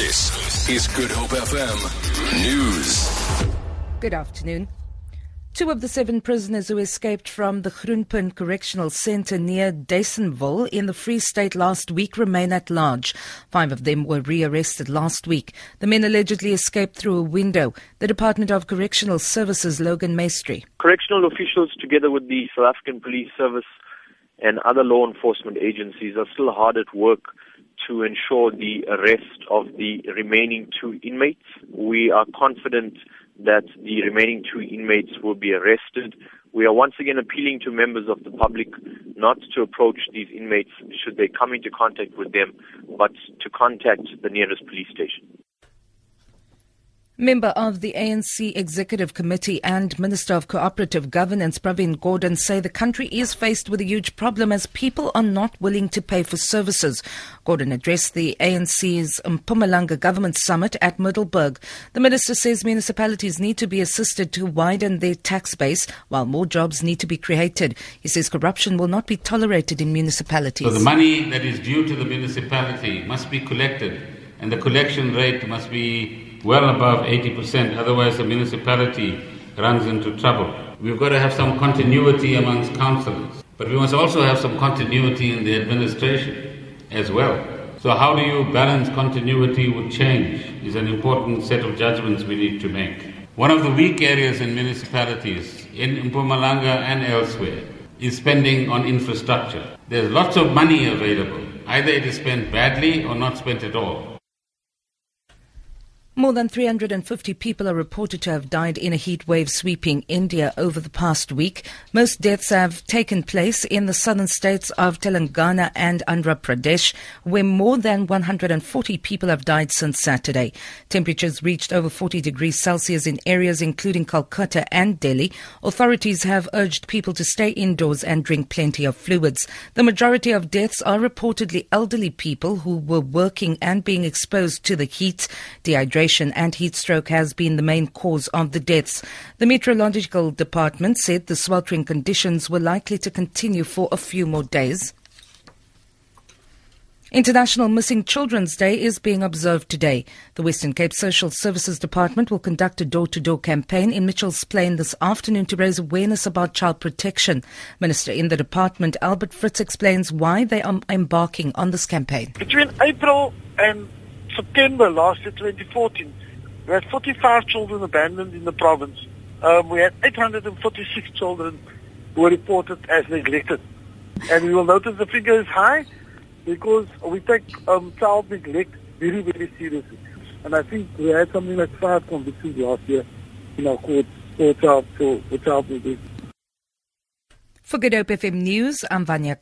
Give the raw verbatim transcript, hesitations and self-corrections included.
This is Good Hope F M News. Good afternoon. Two of the seven prisoners who escaped from the Groenpunt Correctional Center near Deneysville in the Free State last week remain at large. Five of them were rearrested last week. The men allegedly escaped through a window. The Department of Correctional Services, Logan Maestri. Correctional officials, together with the South African Police Service and other law enforcement agencies, are still hard at work to ensure the arrest of the remaining two inmates. We are confident that the remaining two inmates will be arrested. We are once again appealing to members of the public not to approach these inmates should they come into contact with them, but to contact the nearest police station. Member of the A N C Executive Committee and Minister of Cooperative Governance, Pravin Gordon, say the country is faced with a huge problem as people are not willing to pay for services. Gordon addressed the A N C's Mpumalanga Government Summit at Middelburg. The minister says municipalities need to be assisted to widen their tax base, while more jobs need to be created. He says corruption will not be tolerated in municipalities. So the money that is due to the municipality must be collected, and the collection rate must be well above eighty percent, otherwise the municipality runs into trouble. We've got to have some continuity amongst councillors, but we must also have some continuity in the administration as well. So how do you balance continuity with change is an important set of judgments we need to make. One of the weak areas in municipalities, in Mpumalanga and elsewhere, is spending on infrastructure. There's lots of money available. Either it is spent badly or not spent at all. More than three hundred fifty people are reported to have died in a heat wave sweeping India over the past week. Most deaths have taken place in the southern states of Telangana and Andhra Pradesh, where more than one hundred forty people have died since Saturday. Temperatures reached over forty degrees Celsius in areas including Calcutta and Delhi. Authorities have urged people to stay indoors and drink plenty of fluids. The majority of deaths are reportedly elderly people who were working and being exposed to the heat. Dehydration and heat stroke has been the main cause of the deaths. The Meteorological Department said the sweltering conditions were likely to continue for a few more days. International Missing Children's Day is being observed today. The Western Cape Social Services Department will conduct a door-to-door campaign in Mitchell's Plain this afternoon to raise awareness about child protection. Minister in the department, Albert Fritz, explains why they are embarking on this campaign. Between April and September last year, twenty fourteen, we had forty-five children abandoned in the province. Um, we had eight hundred forty-six children who were reported as neglected. And you will notice the figure is high because we take um, child neglect very, very seriously. And I think we had something like five convictions last year in our court for child, for, for child neglect. For Good Hope F M News, I'm Vania.